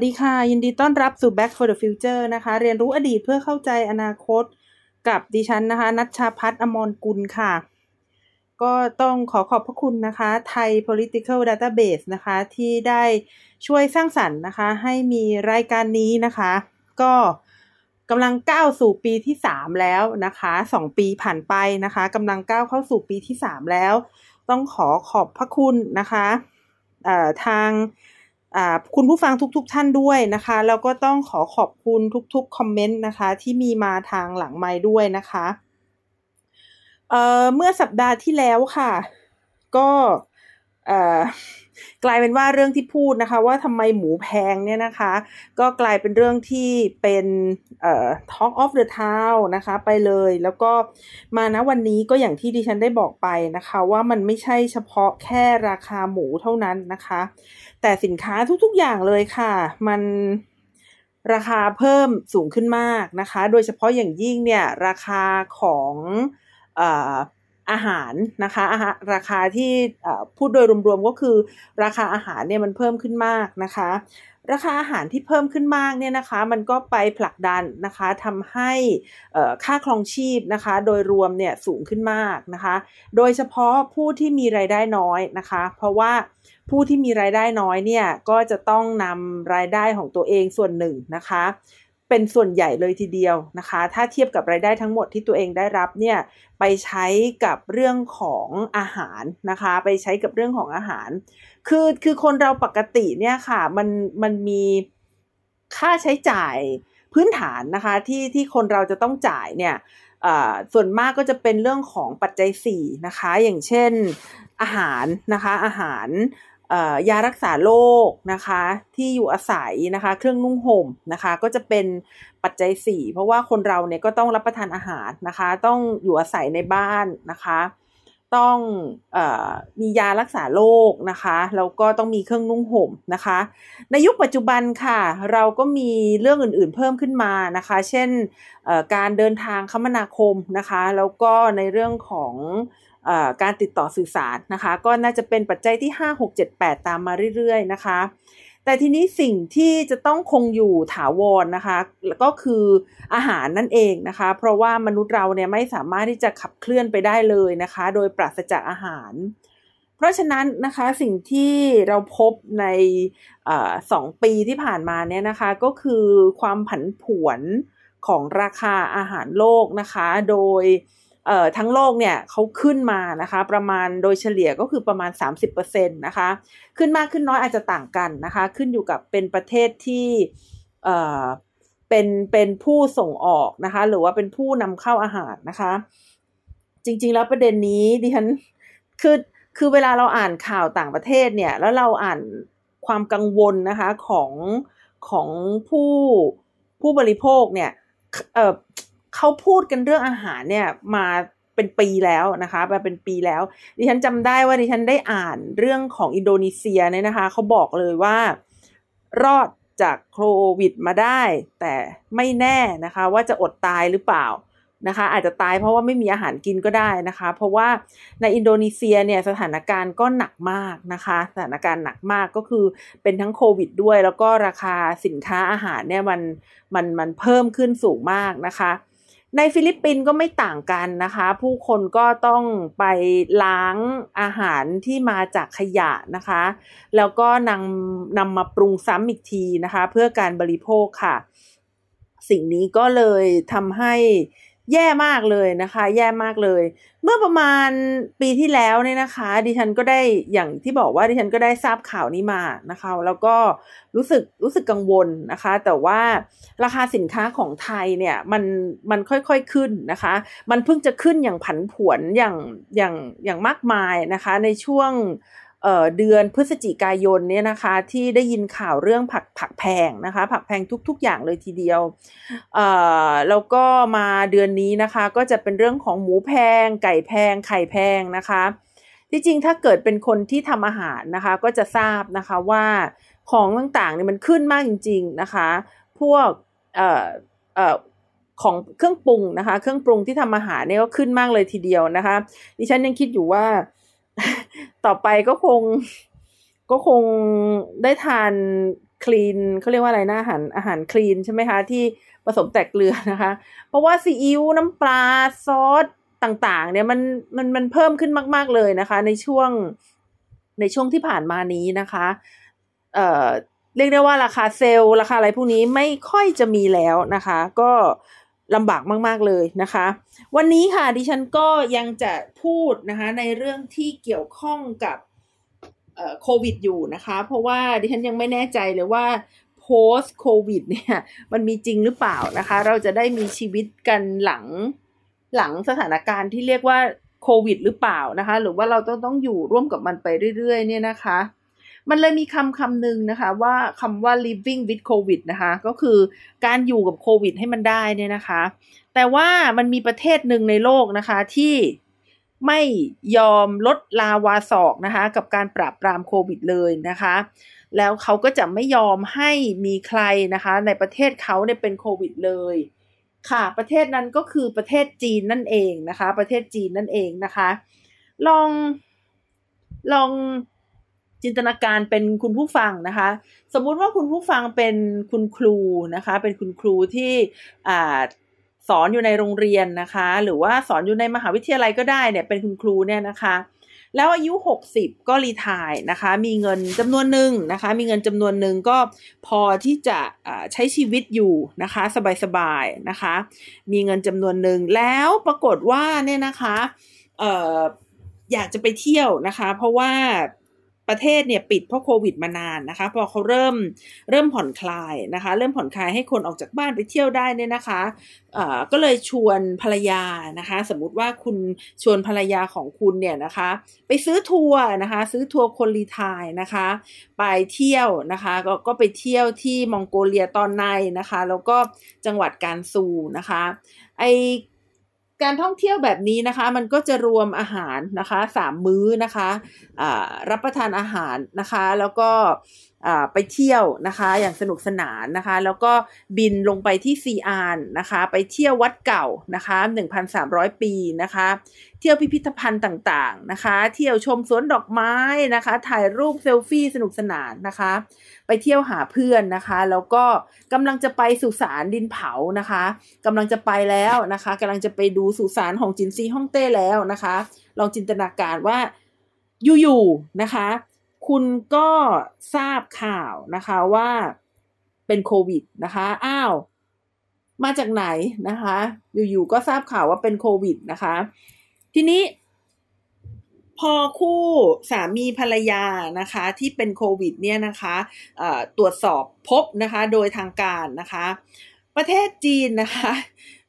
วัสดีค่ะยินดีต้อนรับสู่ Back for the Future นะคะเรียนรู้อดีตเพื่อเข้าใจอนาคตกับดิฉันนะคะณัชชาภัทร อมรกุลค่ะก็ต้องขอบพระคุณนะคะไทย Political Database นะคะที่ได้ช่วยสร้างสรรค์นะคะให้มีรายการนี้นะคะก็กำลังก้าวสู่ปีที่3แล้วนะคะ2ปีผ่านไปนะคะกำลังก้าวเข้าสู่ปีที่3แล้วต้องขอบพระคุณนะคะทางคุณผู้ฟังทุกท่านด้วยนะคะแล้วก็ต้องขอบคุณทุกๆคอมเมนต์นะคะที่มีมาทางหลังไมค์ด้วยนะคะเมื่อสัปดาห์ที่แล้วค่ะก็กลายเป็นว่าเรื่องที่พูดนะคะว่าทำไมหมูแพงเนี่ยนะคะก็กลายเป็นเรื่องที่เป็นTalk of the Town นะคะไปเลยแล้วก็มาณวันนี้ก็อย่างที่ดิฉันได้บอกไปนะคะว่ามันไม่ใช่เฉพาะแค่ราคาหมูเท่านั้นนะคะแต่สินค้าทุกๆอย่างเลยค่ะมันราคาเพิ่มสูงขึ้นมากนะคะโดยเฉพาะอย่างยิ่งเนี่ยราคาของอาหารนะคะราคาที่พูดโดยรวมๆก็คือราคาอาหารเนี่ยมันเพิ่มขึ้นมากนะคะราคาอาหารที่เพิ่มขึ้นมากเนี่ยนะคะมันก็ไปผลักดันนะคะทำให้ค่าครองชีพนะคะโดยรวมเนี่ยสูงขึ้นมากนะคะโดยเฉพาะผู้ที่มีรายได้น้อยนะคะเพราะว่าผู้ที่มีรายได้น้อยเนี่ยก็จะต้องนำรายได้ของตัวเองส่วนหนึ่งนะคะเป็นส่วนใหญ่เลยทีเดียวนะคะถ้าเทียบกับรายได้ทั้งหมดที่ตัวเองได้รับเนี่ยไปใช้กับเรื่องของอาหารนะคะไปใช้กับเรื่องของอาหารคือคนเราปกติเนี่ยค่ะมันมีค่าใช้จ่ายพื้นฐานนะคะที่คนเราจะต้องจ่ายเนี่ยส่วนมากก็จะเป็นเรื่องของปัจจัย4นะคะอย่างเช่นอาหารนะคะอาหารยารักษาโรคนะคะที่อยู่อาศัยนะคะเครื่องนุ่งห่มนะคะก็จะเป็นปัจจัย4เพราะว่าคนเราเนี่ยก็ต้องรับประทานอาหารนะคะต้องอยู่อาศัยในบ้านนะคะต้องมียารักษาโรคนะคะแล้วก็ต้องมีเครื่องนุ่งห่มนะคะในยุคปัจจุบันค่ะเราก็มีเรื่องอื่นๆเพิ่มขึ้นมานะคะเช่นการเดินทางคมนาคมนะคะแล้วก็ในเรื่องของการติดต่อสื่อสารนะคะก็น่าจะเป็นปัจจัยที่5 6 7 8ตามมาเรื่อยๆนะคะแต่ทีนี้สิ่งที่จะต้องคงอยู่ถาวรนะคะก็คืออาหารนั่นเองนะคะเพราะว่ามนุษย์เราเนี่ยไม่สามารถที่จะขับเคลื่อนไปได้เลยนะคะโดยปราศจากอาหารเพราะฉะนั้นนะคะสิ่งที่เราพบใน2ปีที่ผ่านมาเนี่ยนะคะก็คือความผันผวนของราคาอาหารโลกนะคะโดยทั้งโลกเนี่ยเขาขึ้นมานะคะประมาณโดยเฉลี่ยก็คือประมาณ 30% นะคะขึ้นมากขึ้นน้อยอาจจะต่างกันนะคะขึ้นอยู่กับเป็นประเทศที่เป็นผู้ส่งออกนะคะหรือว่าเป็นผู้นำเข้าอาหารนะคะจริงๆแล้วประเด็นนี้ดิฉันคือเวลาเราอ่านข่าวต่างประเทศเนี่ยแล้วเราอ่านความกังวลนะคะของผู้บริโภคเนี่ยเขาพูดกันเรื่องอาหารเนี่ยมาเป็นปีแล้วนะคะมาเป็นปีแล้วดิฉันจำได้ว่าดิฉันได้อ่านเรื่องของอินโดนีเซียเนี่ยนะคะเขาบอกเลยว่ารอดจากโควิดมาได้แต่ไม่แน่นะคะว่าจะอดตายหรือเปล่านะคะอาจจะตายเพราะว่าไม่มีอาหารกินก็ได้นะคะเพราะว่าในอินโดนีเซียเนี่ยสถานการณ์ก็หนักมากนะคะสถานการณ์หนักมากก็คือเป็นทั้งโควิดด้วยแล้วก็ราคาสินค้าอาหารเนี่ยมันเพิ่มขึ้นสูงมากนะคะในฟิลิปปินส์ก็ไม่ต่างกันนะคะผู้คนก็ต้องไปล้างอาหารที่มาจากขยะนะคะแล้วก็นำมาปรุงซ้ำอีกทีนะคะเพื่อการบริโภคค่ะสิ่งนี้ก็เลยทำให้แย่มากเลยนะคะแย่มากเลยเมื่อประมาณปีที่แล้วเนี่ยนะคะดิฉันก็ได้อย่างที่บอกว่าดิฉันก็ได้ทราบข่าวนี้มานะคะแล้วก็รู้สึกกังวลนะคะแต่ว่าราคาสินค้าของไทยเนี่ยมันค่อยๆขึ้นนะคะมันเพิ่งจะขึ้นอย่างผันผวนอย่างมากมายนะคะในช่วงเดือนพฤศจิกายนเนี่ยนะคะที่ได้ยินข่าวเรื่องผักแพงนะคะผักแพงทุกๆอย่างเลยทีเดียวแล้วก็มาเดือนนี้นะคะก็จะเป็นเรื่องของหมูแพงไก่แพงไข่แพงนะคะที่จริงถ้าเกิดเป็นคนที่ทำอาหารนะคะก็จะทราบนะคะว่าของต่างๆเนี่ยมันขึ้นมากจริงๆนะคะพวกของเครื่องปรุงนะคะเครื่องปรุงที่ทำอาหารเนี่ยก็ขึ้นมากเลยทีเดียวนะคะดิฉันยังคิดอยู่ว่าต่อไปก็คงได้ทาน คลีนเขาเรียกว่าอะไรนะอาหารคลีนใช่ไหมคะที่ผสมแต่เกลือนะคะเพราะว่าซีอิ๊วน้ำปลาซอสต่างๆเนี่ยมันเพิ่มขึ้นมากๆเลยนะคะในช่วงที่ผ่านมานี้นะคะเรียกได้ว่าราคาเซลล์ราคาอะไรพวกนี้ไม่ค่อยจะมีแล้วนะคะก็ลำบากมากๆเลยนะคะวันนี้ค่ะดิฉันก็ยังจะพูดนะคะในเรื่องที่เกี่ยวข้องกับโควิดอยู่นะคะเพราะว่าดิฉันยังไม่แน่ใจเลยว่า post covid เนี่ยมันมีจริงหรือเปล่านะคะเราจะได้มีชีวิตกันหลังสถานการณ์ที่เรียกว่าโควิดหรือเปล่านะคะหรือว่าเราต้องอยู่ร่วมกับมันไปเรื่อยๆเนี่ยนะคะมันเลยมีคำหนึ่งนะคะว่าคำว่า living with covid นะคะก็คือการอยู่กับโควิดให้มันได้เนี่ยนะคะแต่ว่ามันมีประเทศหนึ่งในโลกนะคะที่ไม่ยอมลดลาวาศอกนะคะกับการปราบปรามโควิดเลยนะคะแล้วเขาก็จะไม่ยอมให้มีใครนะคะในประเทศเขาเนี่ยเป็นโควิดเลยค่ะประเทศนั้นก็คือประเทศจีนนั่นเองนะคะประเทศจีนนั่นเองนะคะลองจินตนาการเป็นคุณผู้ฟังนะคะสมมุติว่าคุณผู้ฟังเป็นคุณครูนะคะเป็นคุณครูที่สอนอยู่ในโรงเรียนนะคะหรือว่าสอนอยู่ในมหาวิทยาลัยก็ได้เนี่ยเป็นคุณครูเนี่ยนะคะแล้วอายุ60ก็รีไทร์นะคะมีเงินจำนวนหนึ่งนะคะมีเงินจำนวนหนึ่งก็พอที่จะใช้ชีวิตอยู่นะคะสบายๆนะคะมีเงินจำนวนหนึ่งแล้วปรากฏว่าเนี่ยนะคะอยากจะไปเที่ยวนะคะเพราะว่าประเทศเนี่ยปิดเพราะโควิดมานานนะคะพอเขาเริ่มผ่อนคลายนะคะเริ่มผ่อนคลายให้คนออกจากบ้านไปเที่ยวได้เนี่ยนะคะก็เลยชวนภรรยานะคะสมมุติว่าคุณชวนภรรยาของคุณเนี่ยนะคะไปซื้อทัวร์นะคะซื้อทัวร์คนรีไทร์นะคะไปเที่ยวนะคะก็ไปเที่ยวที่มองโกเลียตอนในนะคะแล้วก็จังหวัดกาญซูนะคะไอการท่องเที่ยวแบบนี้นะคะมันก็จะรวมอาหารนะคะ3มื้อนะคะรับประทานอาหารนะคะแล้วก็ไปเที่ยวนะคะอย่างสนุกสนานนะคะแล้วก็บินลงไปที่ซีอานนะคะไปเที่ยววัดเก่านะคะ 1,300 ปีนะคะเที่ยวพิพิธภัณฑ์ต่างๆนะคะเที่ยวชมสวนดอกไม้นะคะถ่ายรูปเซลฟี่สนุกสนานนะคะไปเที่ยวหาเพื่อนนะคะแล้วก็กำลังจะไปสุสานดินเผานะคะกำลังจะไปแล้วนะคะกำลังจะไปดูสุสานของจินซีฮ่องเต้แล้วนะคะลองจินตนาการว่าอยู่ๆนะคะคุณก็ทราบข่าวนะคะว่าเป็นโควิดนะคะอ้าวมาจากไหนนะคะอยู่ๆก็ทราบข่าวว่าเป็นโควิดนะคะทีนี้พอคู่สามีภรรยานะคะที่เป็นโควิดเนี่ยนะคะตรวจสอบพบนะคะโดยทางการนะคะประเทศจีนนะคะ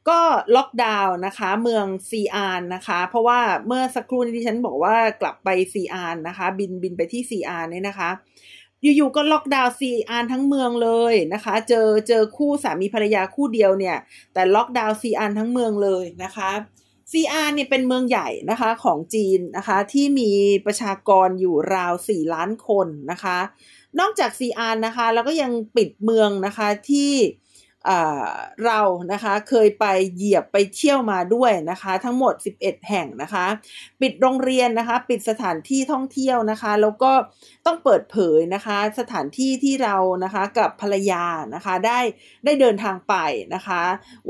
ก็ล็อกดาวน์นะคะเมืองซีอานนะคะเพราะว่าเมื่อสักครู่นี้ที่ฉันบอกว่ากลับไปซีอานนะคะบินไปที่ซีอานเนี่ยนะคะอยู่ๆก็ล็อกดาวน์ซีอานทั้งเมืองเลยนะคะเจอคู่สามีภรรยาคู่เดียวเนี่ยแต่ล็อกดาวน์ซีอานทั้งเมืองเลยนะคะซีอานเนี่ยเป็นเมืองใหญ่นะคะของจีนนะคะที่มีประชากรอยู่ราว4ล้านคนนะคะนอกจากซีอานนะคะแล้วก็ยังปิดเมืองนะคะที่เรานะคะเคยไปเหยียบไปเที่ยวมาด้วยนะคะทั้งหมด11แห่งนะคะปิดโรงเรียนนะคะปิดสถานที่ท่องเที่ยวนะคะแล้วก็ต้องเปิดเผยนะคะสถานที่ที่เรานะคะกับภรรยานะคะได้เดินทางไปนะคะ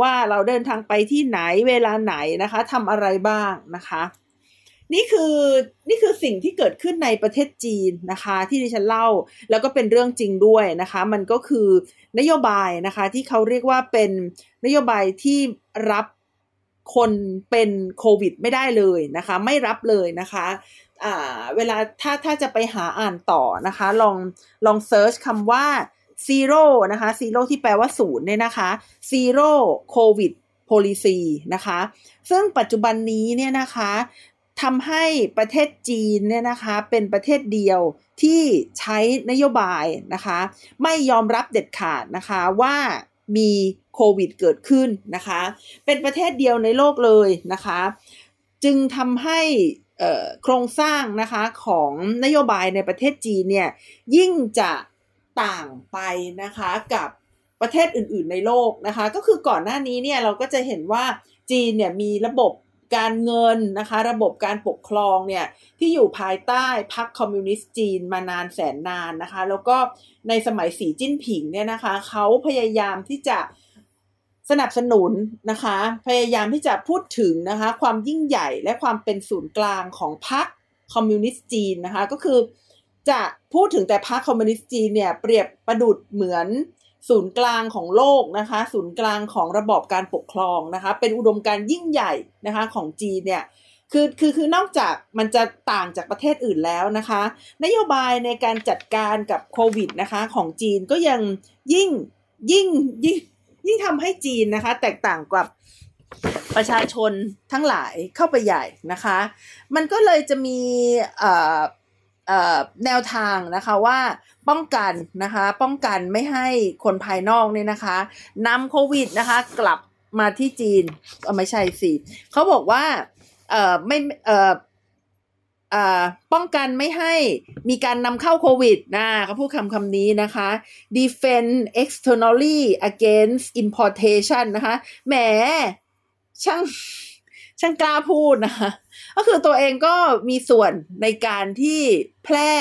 ว่าเราเดินทางไปที่ไหนเวลาไหนนะคะทำอะไรบ้างนะคะนี่คือสิ่งที่เกิดขึ้นในประเทศจีนนะคะที่ดิฉันเล่าแล้วก็เป็นเรื่องจริงด้วยนะคะมันก็คือนโยบายนะคะที่เขาเรียกว่าเป็นนโยบายที่รับคนเป็นโควิดไม่ได้เลยนะคะไม่รับเลยนะคะเวลาถ้าจะไปหาอ่านต่อนะคะลองเซิร์ชคำว่า0นะคะ0ที่แปลว่า0เนี่ยนะคะ0 COVID policy นะคะซึ่งปัจจุบันนี้เนี่ยนะคะทำให้ประเทศจีนเนี่ยนะคะเป็นประเทศเดียวที่ใช้นโยบายนะคะไม่ยอมรับเด็ดขาดนะคะว่ามีโควิดเกิดขึ้นนะคะเป็นประเทศเดียวในโลกเลยนะคะจึงทำให้โครงสร้างนะคะของนโยบายในประเทศจีนเนี่ยยิ่งจะต่างไปนะคะกับประเทศอื่นๆในโลกนะคะก็คือก่อนหน้านี้เนี่ยเราก็จะเห็นว่าจีนเนี่ยมีระบบ การเงินนะคะระบบการปกครองเนี่ยที่อยู่ภายใต้พรรคคอมมิวนิสต์จีนมานานแสนนานนะคะแล้วก็ในสมัยสีจิ้นผิงเนี่ยนะคะเขาพยายามที่จะสนับสนุนนะคะพยายามที่จะพูดถึงนะคะความยิ่งใหญ่และความเป็นศูนย์กลางของพรรคคอมมิวนิสต์จีนนะคะก็คือจะพูดถึงแต่พรรคคอมมิวนิสต์จีนเนี่ยเปรียบประดุจเหมือนศูนย์กลางของโลกนะคะศูนย์กลางของระบอบการปกครองนะคะเป็นอุดมการณ์ยิ่งใหญ่นะคะของจีนเนี่ยคือนอกจากมันจะต่างจากประเทศอื่นแล้วนะคะนโยบายในการจัดการกับโควิดนะคะของจีนก็ยังยิ่งทำให้จีนนะคะแตกต่างกับประชาชนทั้งหลายเข้าไปใหญ่นะคะมันก็เลยจะมีแนวทางนะคะว่าป้องกันไม่ให้คนภายนอกเนี่ยนะคะนำโควิดนะคะกลับมาที่จีนไม่ใช่สิเขาบอกว่าป้องกันไม่ให้มีการนำเข้าโควิดนะเขาพูดคำนี้นะคะ defend externally against importation นะคะแหมช่างกล้าพูดนะคะก็คือตัวเองก็มีส่วนในการที่แพร่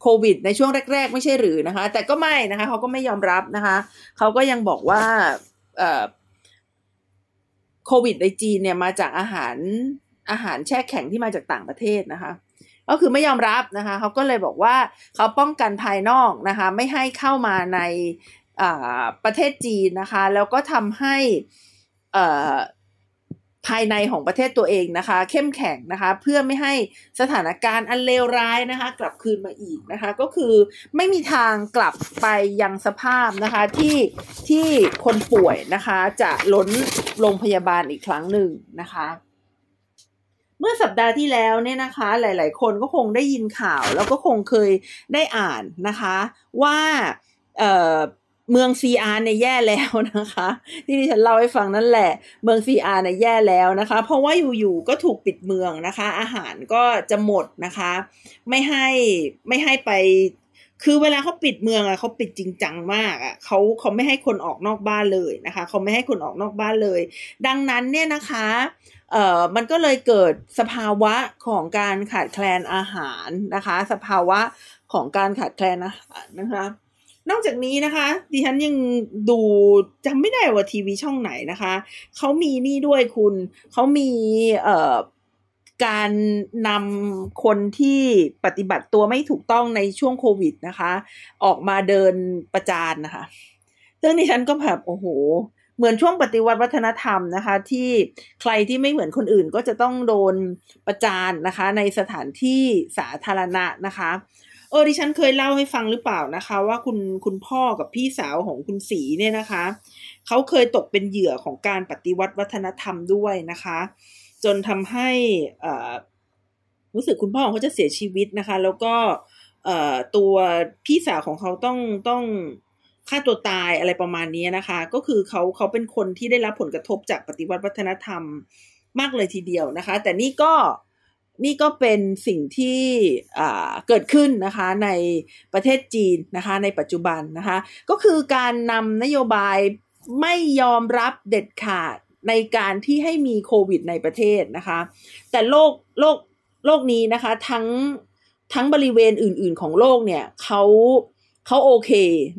โควิดในช่วงแรกๆไม่ใช่หรือนะคะแต่ก็ไม่นะคะเขาก็ไม่ยอมรับนะคะเขาก็ยังบอกว่าโควิดในจีนเนี่ยมาจากอาหารแช่แข็งที่มาจากต่างประเทศนะคะก็คือไม่ยอมรับนะคะเขาก็เลยบอกว่าเขาป้องกันภายนอกนะคะไม่ให้เข้ามาในประเทศจีนนะคะแล้วก็ทำให้ภายในของประเทศตัวเองนะคะเข้มแข็งนะคะเพื่อไม่ให้สถานการณ์อันเลวร้ายนะคะกลับคืนมาอีกนะคะก็คือไม่มีทางกลับไปยังสภาพนะคะที่คนป่วยนะคะจะล้นโรงพยาบาลอีกครั้งหนึ่งนะคะเมื่อสัปดาห์ที่แล้วเนี่ยนะคะหลายๆคนก็คงได้ยินข่าวแล้วก็คงเคยได้อ่านนะคะว่าเมืองซีอาร์เนี่ยแย่แล้วนะคะที่ดิฉันเล่าให้ฟังนั่นแหละเมืองซีอาร์เนี่ยแย่แล้วนะคะเพราะว่าอยู่ๆก็ถูกปิดเมืองนะคะอาหารก็จะหมดนะคะไม่ให้ไปคือเวลาเขาปิดเมืองอะเขาปิดจริงจังมากอะเขาไม่ให้คนออกนอกบ้านเลยนะคะเขาไม่ให้คนออกนอกบ้านเลยดังนั้นเนี่ยนะคะมันก็เลยเกิดสภาวะของการขาดแคลนอาหารนะคะสภาวะของการขาดแคลนอาหารนะคะนอกจากนี้นะคะดิฉันยังดูจำไม่ได้ว่าทีวีช่องไหนนะคะเขามีนี่ด้วยคุณเขามีการนำคนที่ปฏิบัติตัวไม่ถูกต้องในช่วงโควิดนะคะออกมาเดินประจานนะคะซึ่งดิฉันก็แบบโอ้โหเหมือนช่วงปฏิวัติวัฒนธรรมนะคะที่ใครที่ไม่เหมือนคนอื่นก็จะต้องโดนประจานนะคะในสถานที่สาธารณะนะคะดิฉันเคยเล่าให้ฟังหรือเปล่านะคะว่าคุณพ่อกับพี่สาวของคุณศรีเนี่ยนะคะเขาเคยตกเป็นเหยื่อของการปฏิวัติวัฒนธรรมด้วยนะคะจนทำให้รู้สึกคุณพ่อเขาจะเสียชีวิตนะคะแล้วก็ตัวพี่สาวของเขาต้องฆ่าตัวตายอะไรประมาณนี้นะคะก็คือเขาเป็นคนที่ได้รับผลกระทบจากปฏิวัติวัฒนธรรมมากเลยทีเดียวนะคะแต่นี่ก็เป็นสิ่งที่เกิดขึ้นนะคะในประเทศจีนนะคะในปัจจุบันนะคะก็คือการนำนโยบายไม่ยอมรับเด็ดขาดในการที่ให้มีโควิดในประเทศนะคะแต่โลกนี้นะคะทั้งบริเวณอื่นๆของโลกเนี่ยเขาโอเค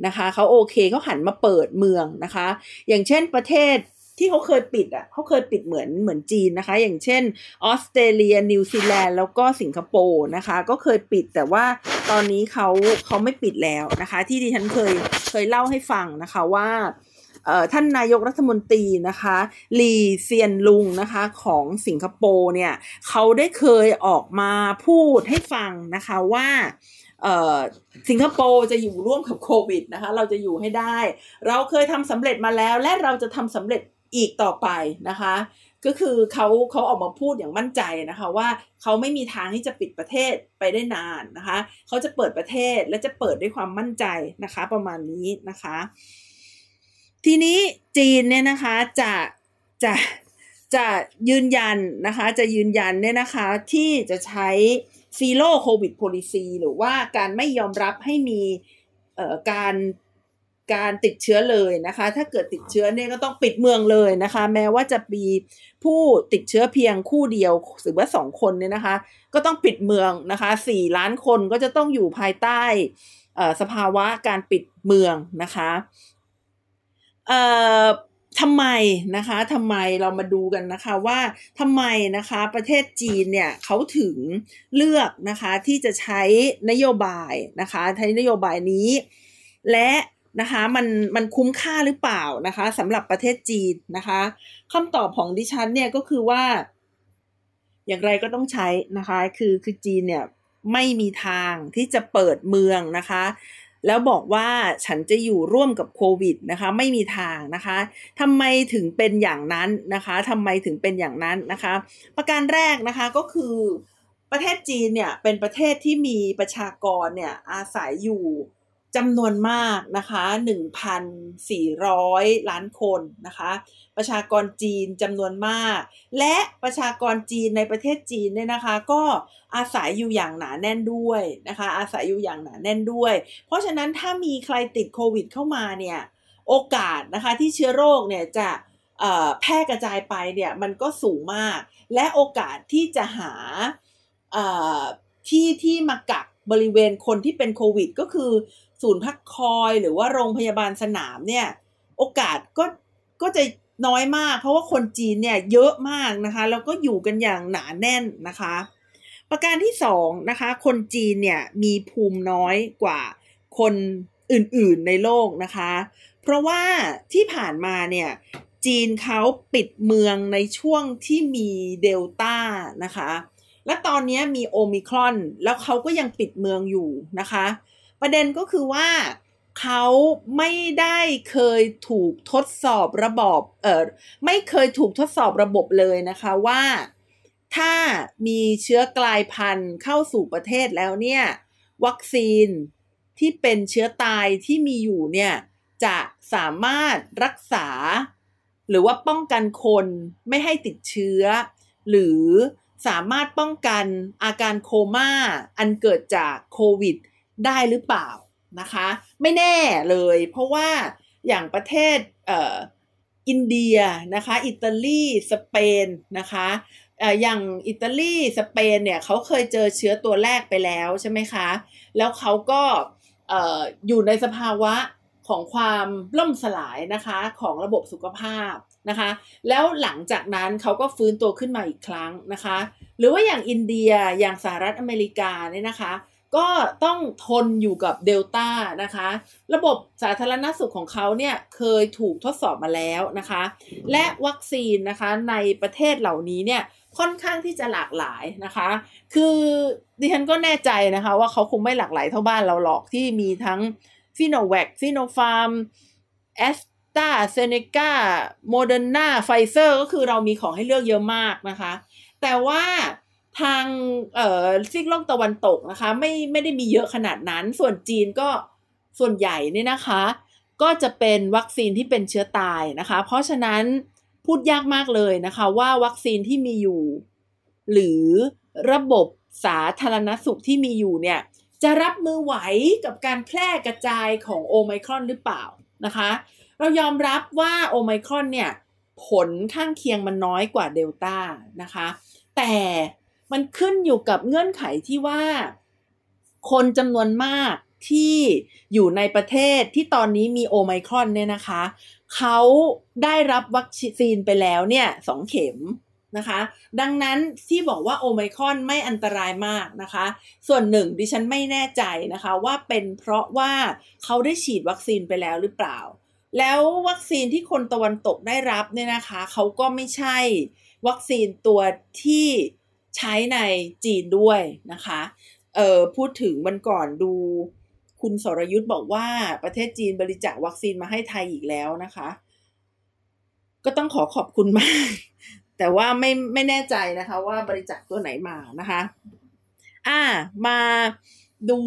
นะคะเขาโอเคเขาหันมาเปิดเมืองนะคะอย่างเช่นประเทศที่เขาเคยปิดอ่ะเขาเคยปิดเหมือนจีนนะคะอย่างเช่นออสเตรเลียนิวซีแลนด์แล้วก็สิงคโปร์นะคะก็เคยปิดแต่ว่าตอนนี้เขาไม่ปิดแล้วนะคะที่ดิฉันเคยเล่าให้ฟังนะคะว่าท่านนายกรัฐมนตรีนะคะลีเซียนลุงนะคะของสิงคโปร์เนี่ยเขาได้เคยออกมาพูดให้ฟังนะคะว่าสิงคโปร์จะอยู่ร่วมกับโควิดนะคะเราจะอยู่ให้ได้เราเคยทำสำเร็จมาแล้วและเราจะทำสำเร็จอีกต่อไปนะคะก็คือเขาออกมาพูดอย่างมั่นใจนะคะว่าเขาไม่มีทางที่จะปิดประเทศไปได้นานนะคะเขาจะเปิดประเทศและจะเปิดด้วยความมั่นใจนะคะประมาณนี้นะคะทีนี้จีนเนี่ยนะคะจะยืนยันนะคะจะยืนยันเนี่ยนะคะที่จะใช้ซีโร่โควิด policy หรือว่าการไม่ยอมรับให้มีการ การติดเชื้อเลยนะคะถ้าเกิดติดเชื้อเนี่ยก็ต้องปิดเมืองเลยนะคะแม้ว่าจะมีผู้ติดเชื้อเพียงคู่เดียวหรือว่า2คนเนี่ยนะคะก็ต้องปิดเมืองนะคะ4ล้านคนก็จะต้องอยู่ภายใต้สภาวะการปิดเมืองนะคะทำไมเรามาดูกันนะคะว่าทำไมนะคะประเทศจีนเนี่ยเขาถึงเลือกนะคะที่จะใช้นโยบายนะคะใช้นโยบายนี้และนะคะมันคุ้มค่าหรือเปล่านะคะสำหรับประเทศจีนนะคะคำตอบของดิฉันเนี่ยก็คือว่าอย่างไรก็ต้องใช้นะคะคือจีนเนี่ยไม่มีทางที่จะเปิดเมืองนะคะแล้วบอกว่าฉันจะอยู่ร่วมกับโควิดนะคะไม่มีทางนะคะทำไมถึงเป็นอย่างนั้นนะคะทำไมถึงเป็นอย่างนั้นนะคะประการแรกนะคะก็คือประเทศจีนเนี่ยเป็นประเทศที่มีประชากรเนี่ยอาศัยอยู่จำนวนมากนะคะ 1,400 ล้านคนนะคะประชากรจีนจำนวนมากและประชากรจีนในประเทศจีนเนี่ยนะคะก็อาศัยอยู่อย่างหนาแน่นด้วยนะคะอาศัยอยู่อย่างหนาแน่นด้วยเพราะฉะนั้นถ้ามีใครติดโควิดเข้ามาเนี่ยโอกาสนะคะที่เชื้อโรคเนี่ยจะแพร่กระจายไปเนี่ยมันก็สูงมากและโอกาสที่จะหาที่มากักบริเวณคนที่เป็นโควิดก็คือศูนย์พักคอยหรือว่าโรงพยาบาลสนามเนี่ยโอกาสก็จะน้อยมากเพราะว่าคนจีนเนี่ยเยอะมากนะคะแล้วก็อยู่กันอย่างหนาแน่นนะคะประการที่สองนะคะคนจีนเนี่ยมีภูมิน้อยกว่าคนอื่นๆในโลกนะคะเพราะว่าที่ผ่านมาเนี่ยจีนเขาปิดเมืองในช่วงที่มีเดลต้านะคะและตอนนี้มีโอมิครอนแล้วเขาก็ยังปิดเมืองอยู่นะคะประเด็นก็คือว่าเขาไม่ได้เคยถูกทดสอบระบบไม่เคยถูกทดสอบระบบเลยนะคะว่าถ้ามีเชื้อกลายพันธุ์เข้าสู่ประเทศแล้วเนี่ยวัคซีนที่เป็นเชื้อตายที่มีอยู่เนี่ยจะสามารถรักษาหรือว่าป้องกันคนไม่ให้ติดเชื้อหรือสามารถป้องกันอาการโคม่าอันเกิดจากโควิดได้หรือเปล่านะคะไม่แน่เลยเพราะว่าอย่างประเทศอินเดียนะคะอิตาลีสเปนนะคะอย่างอิตาลีสเปนเนี่ยเขาเคยเจอเชื้อตัวแรกไปแล้วใช่ไหมคะแล้วเขาก็อยู่ในสภาวะของความล่มสลายนะคะของระบบสุขภาพนะคะแล้วหลังจากนั้นเขาก็ฟื้นตัวขึ้นมาอีกครั้งนะคะหรือว่าอย่างอินเดียอย่างสหรัฐอเมริกาเนี่ยนะคะก็ต้องทนอยู่กับเดลต้านะคะระบบสาธารณสุขของเขาเนี่ยเคยถูกทดสอบมาแล้วนะคะและวัคซีนนะคะในประเทศเหล่านี้เนี่ยค่อนข้างที่จะหลากหลายนะคะคือดิฉันก็แน่ใจนะคะว่าเขาคงไม่หลากหลายเท่าบ้านเราหรอกที่มีทั้งฟิโนแวคฟิโนฟาร์มแอสตราเซเนกาโมเดอร์นาไฟเซอร์ก็คือเรามีของให้เลือกเยอะมากนะคะแต่ว่าทางซีกโลกตะวันตกนะคะไม่ได้มีเยอะขนาดนั้นส่วนจีนก็ส่วนใหญ่เนี่ยนะคะก็จะเป็นวัคซีนที่เป็นเชื้อตายนะคะเพราะฉะนั้นพูดยากมากเลยนะคะว่าวัคซีนที่มีอยู่หรือระบบสาธารณสุขที่มีอยู่เนี่ยจะรับมือไหวกับการแพร่กระจายของโอไมครอนหรือเปล่านะคะเรายอมรับว่าโอไมครอนเนี่ยผลข้างเคียงมันน้อยกว่าเดลต้านะคะแต่มันขึ้นอยู่กับเงื่อนไขที่ว่าคนจำนวนมากที่อยู่ในประเทศที่ตอนนี้มีโอไมครอนเนี่ยนะคะเขาได้รับวัคซีนไปแล้วเนี่ย2เข็มนะคะดังนั้นที่บอกว่าโอไมครอนไม่อันตรายมากนะคะส่วนหนึ่งดิฉันไม่แน่ใจนะคะว่าเป็นเพราะว่าเขาได้ฉีดวัคซีนไปแล้วหรือเปล่าแล้ววัคซีนที่คนตะวันตกได้รับเนี่ยนะคะเขาก็ไม่ใช่วัคซีนตัวที่ใช้ในจีนด้วยนะคะพูดถึงวันก่อนดูคุณสรยุทธบอกว่าประเทศจีนบริจาควัคซีนมาให้ไทยอีกแล้วนะคะก็ต้องขอบคุณมากแต่ว่าไม่แน่ใจนะคะว่าบริจาคตัวไหนมานะคะมาดู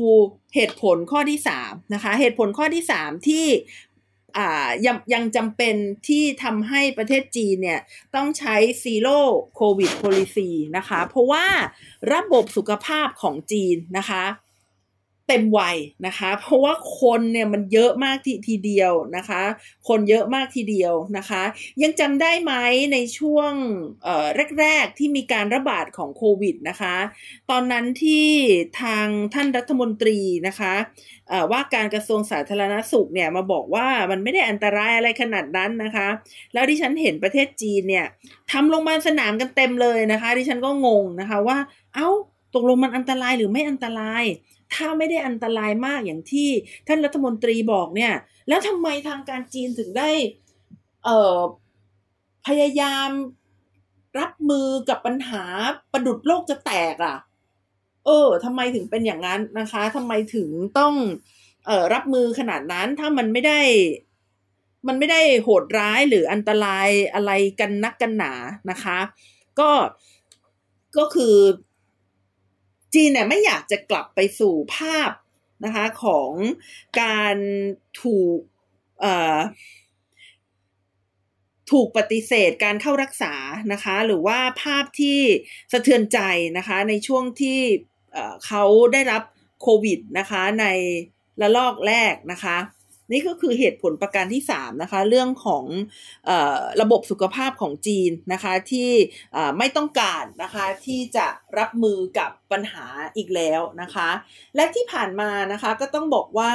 เหตุผลข้อที่3นะคะเหตุผลข้อที่3ที่ยังจำเป็นที่ทำให้ประเทศจีนเนี่ยต้องใช้ Zero Covid Policy นะคะเพราะว่าระบบสุขภาพของจีนนะคะ เต็มวัยนะคะเพราะว่าคนเนี่ยมันเยอะมากทีเดียวนะคะคนเยอะมากทีเดียวนะคะยังจำได้ไหมในช่วงแรกๆที่มีการระบาดของโควิดนะคะตอนนั้นที่ทางท่านรัฐมนตรีนะคะว่าการกระทรวงสาธารณสุขเนี่ยมาบอกว่ามันไม่ได้อันตรายอะไรขนาดนั้นนะคะแล้วดิฉันเห็นประเทศจีนเนี่ยทำโรงพยาบาลสนามกันเต็มเลยนะคะดิฉันก็งงนะคะว่าเอ้าตกลงมันอันตรายหรือไม่อันตรายถ้าไม่ได้อันตรายมากอย่างที่ท่านรัฐมนตรีบอกเนี่ยแล้วทำไมทางการจีนถึงได้พยายามรับมือกับปัญหาประดุจโลกจะแตกอ่ะทำไมถึงเป็นอย่างนั้นนะคะทำไมถึงต้องรับมือขนาดนั้นถ้ามันไม่ได้โหดร้ายหรืออันตรายอะไรกันนักกันหนานะคะก็คือจีนเนี่ยไม่อยากจะกลับไปสู่ภาพนะคะของการถูกปฏิเสธการเข้ารักษานะคะหรือว่าภาพที่สะเทือนใจนะคะในช่วงที่เขาได้รับโควิดนะคะในระลอกแรกนะคะนี่ก็คือเหตุผลประการที่3นะคะเรื่องของระบบสุขภาพของจีนนะคะที่ไม่ต้องการนะคะที่จะรับมือกับปัญหาอีกแล้วนะคะและที่ผ่านมานะคะก็ต้องบอกว่า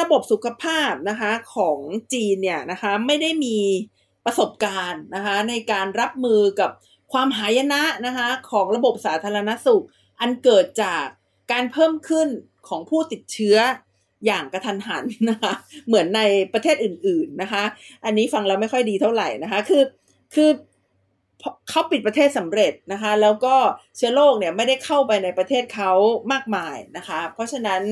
ระบบสุขภาพนะคะของจีนเนี่ยนะคะไม่ได้มีประสบการณ์นะคะในการรับมือกับความหายนะนะคะของระบบสาธารณสุขอันเกิดจากการเพิ่มขึ้นของผู้ติดเชื้ออย่างกระทันหันนะคะเหมือนในประเทศอื่นๆนะคะอันนี้ฟังแล้วไม่ค่อยดีเท่าไหร่นะคะคือเขาปิดประเทศสำเร็จนะคะแล้วก็เชื้อโรคเนี่ยไม่ได้เข้าไปในประเทศเขามากมายนะคะเพราะฉะนั้น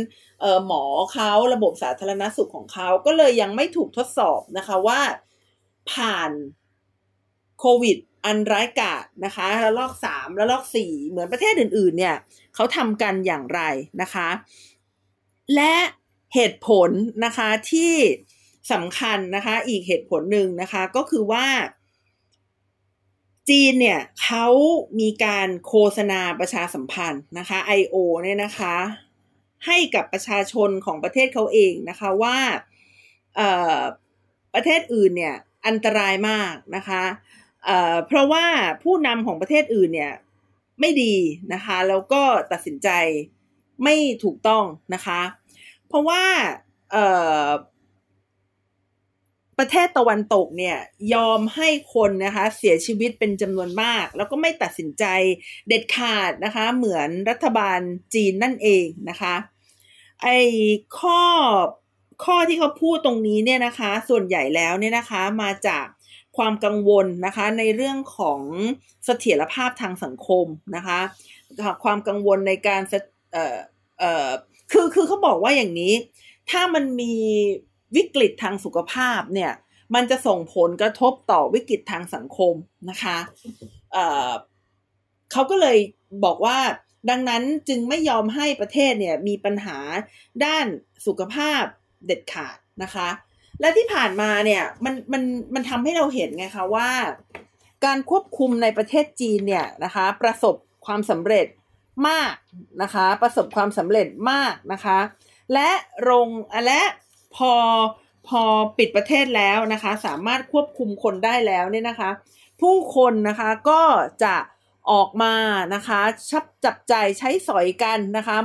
หมอเขาระบบสาธารณสุขของเขาก็เลยยังไม่ถูกทดสอบนะคะว่าผ่านโควิดอันร้ายกาจนะคะระลอก3ระลอก4เหมือนประเทศอื่นๆเนี่ยเขาทำกันอย่างไรนะคะและเหตุผลนะคะที่สำคัญนะคะอีกเหตุผลหนึ่งนะคะก็คือว่าจีนเนี่ยเขามีการโฆษณาประชาสัมพันธ์นะคะ I.O. เนี่ยนะคะให้กับประชาชนของประเทศเขาเองนะคะว่าประเทศอื่นเนี่ยอันตรายมากนะคะเพราะว่าผู้นำของประเทศอื่นเนี่ยไม่ดีนะคะแล้วก็ตัดสินใจไม่ถูกต้องนะคะเพราะว่าประเทศตะวันตกเนี่ยยอมให้คนนะคะเสียชีวิตเป็นจำนวนมากแล้วก็ไม่ตัดสินใจเด็ดขาดนะคะเหมือนรัฐบาลจีนนั่นเองนะคะไอ้ข้อที่เขาพูดตรงนี้เนี่ยนะคะส่วนใหญ่แล้วเนี่ยนะคะมาจากความกังวลนะคะในเรื่องของเสถียรภาพทางสังคมนะคะความกังวลในการคือเขาบอกว่าอย่างนี้ถ้ามันมีวิกฤตทางสุขภาพเนี่ยมันจะส่งผลกระทบต่อวิกฤตทางสังคมนะคะเขาก็เลยบอกว่าดังนั้นจึงไม่ยอมให้ประเทศเนี่ยมีปัญหาด้านสุขภาพเด็ดขาดนะคะและที่ผ่านมาเนี่ยมันทำให้เราเห็นไงคะว่าการควบคุมในประเทศจีนเนี่ยนะคะประสบความสำเร็จมากนะคะประสบความสำเร็จมากนะคะและพอปิดประเทศแล้วนะคะสามารถควบคุมคนได้แล้วเนี่ยนะคะผู้คนนะคะก็จะออกมานะคะจับจ่ายใช้สอยกันนะคะ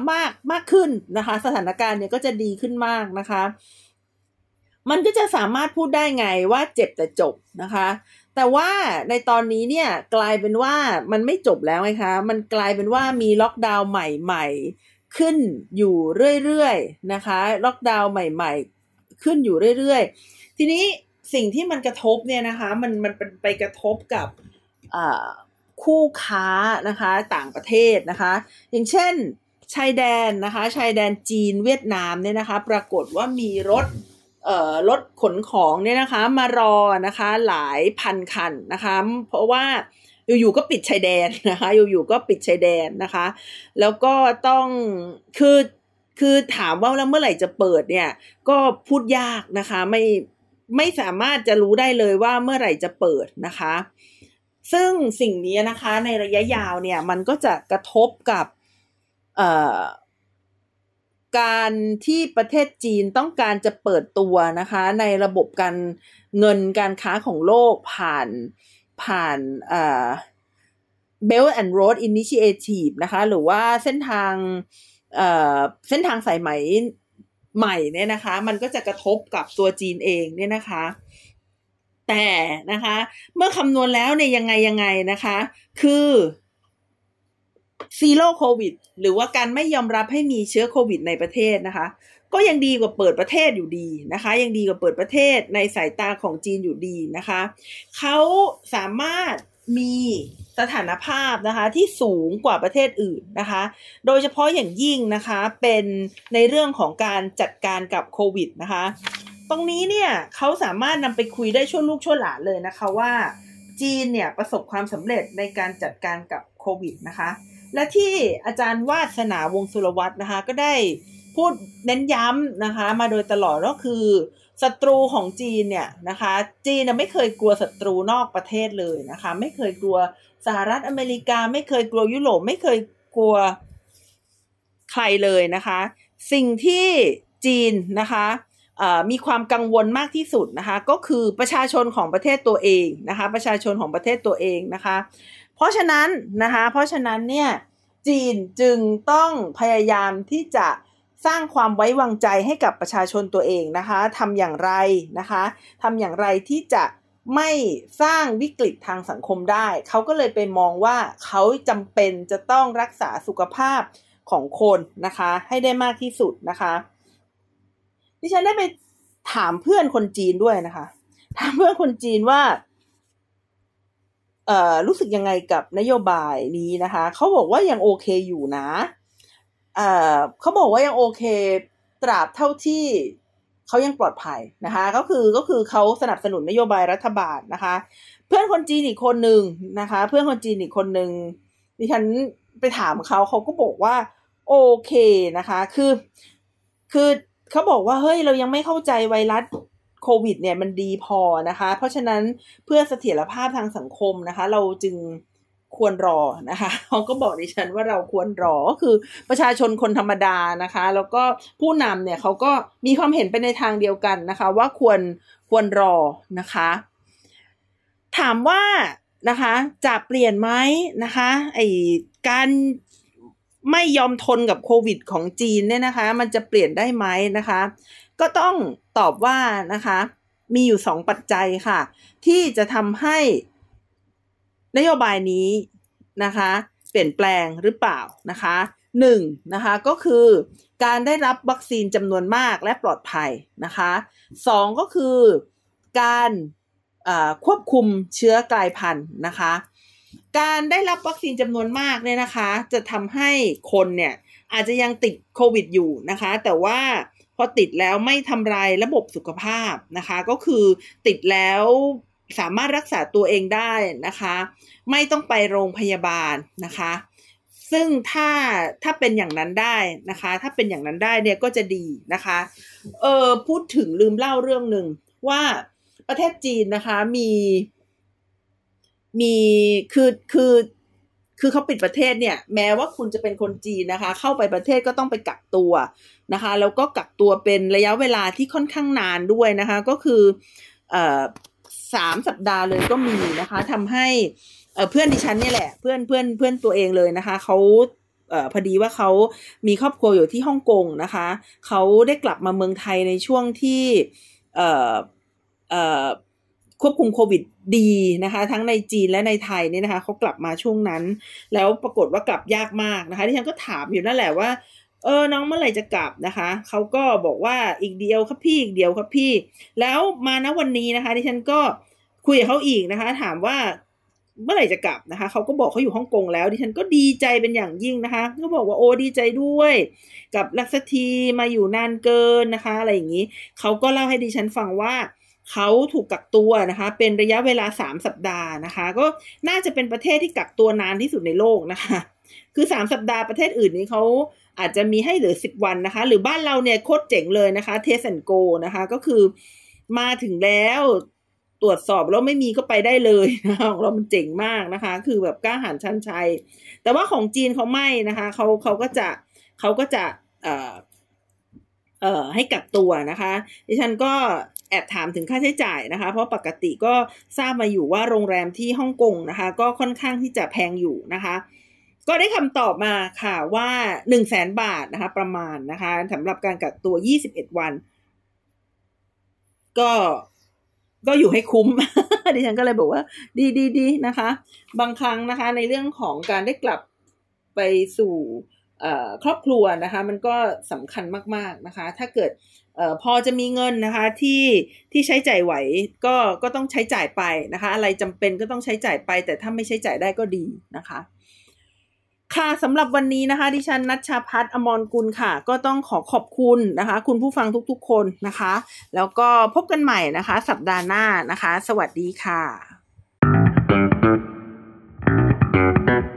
มากขึ้นนะคะสถานการณ์เนี่ยก็จะดีขึ้นมากนะคะมันก็จะสามารถพูดได้ไงว่าเจ็บแต่จบนะคะแต่ว่าในตอนนี้เนี่ยกลายเป็นว่ามันไม่จบแล้วไงคะมันกลายเป็นว่ามีล็อกดาวน์ใหม่ๆขึ้นอยู่เรื่อยๆนะคะล็อกดาวน์ใหม่ๆขึ้นอยู่เรื่อยๆทีนี้สิ่งที่มันกระทบเนี่ยนะคะมันเป็นไปกระทบกับคู่ค้านะคะต่างประเทศนะคะอย่างเช่นชายแดนนะคะชายแดนจีนเวียดนามเนี่ยนะคะปรากฏว่ามีรถขนของเนี่ยนะคะมารอนะคะหลายพันคันนะคะเพราะว่าอยู่ๆก็ปิดชายแดนนะคะอยู่ๆก็ปิดชายแดนนะคะแล้วก็ต้องคือถามว่าแล้วเมื่อไหร่จะเปิดเนี่ยก็พูดยากนะคะไม่สามารถจะรู้ได้เลยว่าเมื่อไหร่จะเปิดนะคะซึ่งสิ่งนี้นะคะในระยะยาวเนี่ยมันก็จะกระทบกับ การที่ประเทศจีนต้องการจะเปิดตัวนะคะในระบบการเงินการค้าของโลกผ่านBelt and Road Initiative นะคะหรือว่าเส้นทางสายไหมใหม่เนี่ยนะคะมันก็จะกระทบกับตัวจีนเองเนี่ยนะคะแต่นะคะเมื่อคำนวณแล้วเนี่ยยังไงนะคะคือzero covid หรือว่าการไม่ยอมรับให้มีเชื้อโควิดในประเทศนะคะก็ยังดีกว่าเปิดประเทศอยู่ดีนะคะยังดีกว่าเปิดประเทศในสายตาของจีนอยู่ดีนะคะเขาสามารถมีสถานภาพนะคะที่สูงกว่าประเทศอื่นนะคะโดยเฉพาะอย่างยิ่งนะคะเป็นในเรื่องของการจัดการกับโควิดนะคะตรงนี้เนี่ยเขาสามารถนำไปคุยได้ชั่วลูกชั่วหลานเลยนะคะว่าจีนเนี่ยประสบความสำเร็จในการจัดการกับโควิดนะคะและที่อาจารย์วาสนาวงศ์สุรวัฒน์นะคะก็ได้พูดเน้นย้ำนะคะมาโดยตลอดก็คือศัตรูของจีนเนี่ยนะคะจีนไม่เคยกลัวศัตรูนอกประเทศเลยนะคะไม่เคยกลัวสหรัฐอเมริกาไม่เคยกลัวยุโรปไม่เคยกลัวใครเลยนะคะสิ่งที่จีนนะคะมีความกังวลมากที่สุดนะคะก็คือประชาชนของประเทศตัวเองนะคะประชาชนของประเทศตัวเองนะคะเพราะฉะนั้นเนี่ยจีนจึงต้องพยายามที่จะสร้างความไว้วางใจให้กับประชาชนตัวเองนะคะทำอย่างไรที่จะไม่สร้างวิกฤตทางสังคมได้เขาก็เลยไปมองว่าเขาจำเป็นจะต้องรักษาสุขภาพของคนนะคะให้ได้มากที่สุดนะคะดิฉันได้ไปถามเพื่อนคนจีนด้วยนะคะถามเพื่อนคนจีนว่ารู้สึกยังไงกับนโยบายนี้นะคะเขาบอกว่ายังโอเคอยู่นะเขาบอกว่ายังโอเคตราบเท่าที่เขายังปลอดภัยนะคะก็คือเขาสนับสนุนนโยบายรัฐบาลนะคะเพื่อนคนจีนอีกคนนึงนะคะเพื่อนคนจีนอีกคนนึงดิฉันไปถามเขาก็บอกว่าโอเคนะคะคือเขาบอกว่าเฮ้ยเรายังไม่เข้าใจไวรัสโควิดเนี่ยมันดีพอนะคะเพราะฉะนั้นเพื่อเสถียรภาพทางสังคมนะคะเราจึงควรรอนะคะเขาก็บอกดิฉันว่าเราควรรอก็คือประชาชนคนธรรมดานะคะแล้วก็ผู้นำเนี่ยเขาก็มีความเห็นไปในทางเดียวกันนะคะว่าควรรอนะคะถามว่านะคะจะเปลี่ยนไหมนะคะไอการไม่ยอมทนกับโควิดของจีนเนี่ยนะคะมันจะเปลี่ยนได้ไหมนะคะก็ต้องตอบว่านะคะมีอยู่2ปัจจัยค่ะที่จะทำให้นโยบายนี้นะคะเปลี่ยนแปลงหรือเปล่านะคะ1นะคะก็คือการได้รับวัคซีนจำนวนมากและปลอดภัยนะคะ2ก็คือการควบคุมเชื้อกลายพันธุ์นะคะการได้รับวัคซีนจำนวนมากเนี่ยนะคะจะทำให้คนเนี่ยอาจจะยังติดโควิดอยู่นะคะแต่ว่าพอติดแล้วไม่ทำลายระบบสุขภาพนะคะก็คือติดแล้วสามารถรักษาตัวเองได้นะคะไม่ต้องไปโรงพยาบาลนะคะซึ่งถ้าเป็นอย่างนั้นได้นะคะถ้าเป็นอย่างนั้นได้เนี่ยก็จะดีนะคะพูดถึงลืมเล่าเรื่องนึงว่าประเทศจีนนะคะคือเขาปิดประเทศเนี่ยแม้ว่าคุณจะเป็นคนจีนนะคะเข้าไปประเทศก็ต้องไปกักตัวนะคะแล้วก็กักตัวเป็นระยะเวลาที่ค่อนข้างนานด้วยนะคะก็คือ3 สัปดาห์เลยก็มีนะคะทำให้เพื่อนดิฉันนี่แหละเพื่อนตัวเองเลยนะคะเขาพอดีว่าเขามีครอบครัวอยู่ที่ฮ่องกงนะคะเขาได้กลับมาเมืองไทยในช่วงที่ควบคุมโควิดดีนะคะทั้งในจีนและในไทยเนี่ยนะคะเขากลับมาช่วงนั้นแล้วปรากฏว่ากลับยากมากนะคะที่ฉันก็ถามอยู่นั่นแหละว่าน้องเมื่อไหร่จะกลับนะคะเขาก็บอกว่าอีกเดียวครับพี่แล้วมาณวันนี้นะคะที่ฉันก็คุยกับเขาอีกนะคะถามว่าเมื่อไหร่จะกลับนะคะเขาก็บอกเขาอยู่ฮ่องกงแล้วดิฉันก็ดีใจเป็นอย่างยิ่งนะคะเขาบอกว่าโอ้ดีใจด้วยกับลักษณะมาอยู่นานเกินนะคะอะไรอย่างนี้เขาก็เล่าให้ดิฉันฟังว่าเขาถูกกักตัวนะคะเป็นระยะเวลา3สัปดาห์นะคะก็น่าจะเป็นประเทศที่กักตัวนานที่สุดในโลกนะคะคือ3สัปดาห์ประเทศอื่นนี้เขาอาจจะมีให้เหลือ10วันนะคะหรือบ้านเราเนี่ยโคตรเจ๋งเลยนะคะเทสแอนด์โกนะคะก็คือมาถึงแล้วตรวจสอบแล้วไม่มีก็ไปได้เลยนะของเรามันเจ๋งมากนะคะคือแบบกล้าหาญชันชัยแต่ว่าของจีนเขาไม่นะคะเขาก็จะ ให้กักตัวนะคะดิฉันก็แอบถามถึงค่าใช้จ่ายนะคะเพราะปกติก็ทราบมาอยู่ว่าโรงแรมที่ฮ่องกงนะคะก็ค่อนข้างที่จะแพงอยู่นะคะก็ได้คำตอบมาค่ะว่า 100,000 บาทนะคะประมาณนะคะสำหรับการกักตัว21วันก็อยู่ให้คุ้ม ดิฉันก็เลยบอกว่าดีๆนะคะบางครั้งนะคะในเรื่องของการได้กลับไปสู่ครอบครัวนะคะมันก็สำคัญมากๆนะคะถ้าเกิดพอจะมีเงินนะคะที่ใช้จ่ายไหวก็ต้องใช้จ่ายไปนะคะอะไรจำเป็นก็ต้องใช้จ่ายไปแต่ถ้าไม่ใช้จ่ายได้ก็ดีนะคะค่ะสำหรับวันนี้นะคะดิฉันณัชชาภัทร อมรกุลค่ะก็ต้องขอบคุณนะคะคุณผู้ฟังทุกๆคนนะคะแล้วก็พบกันใหม่นะคะสัปดาห์หน้านะคะสวัสดีค่ะ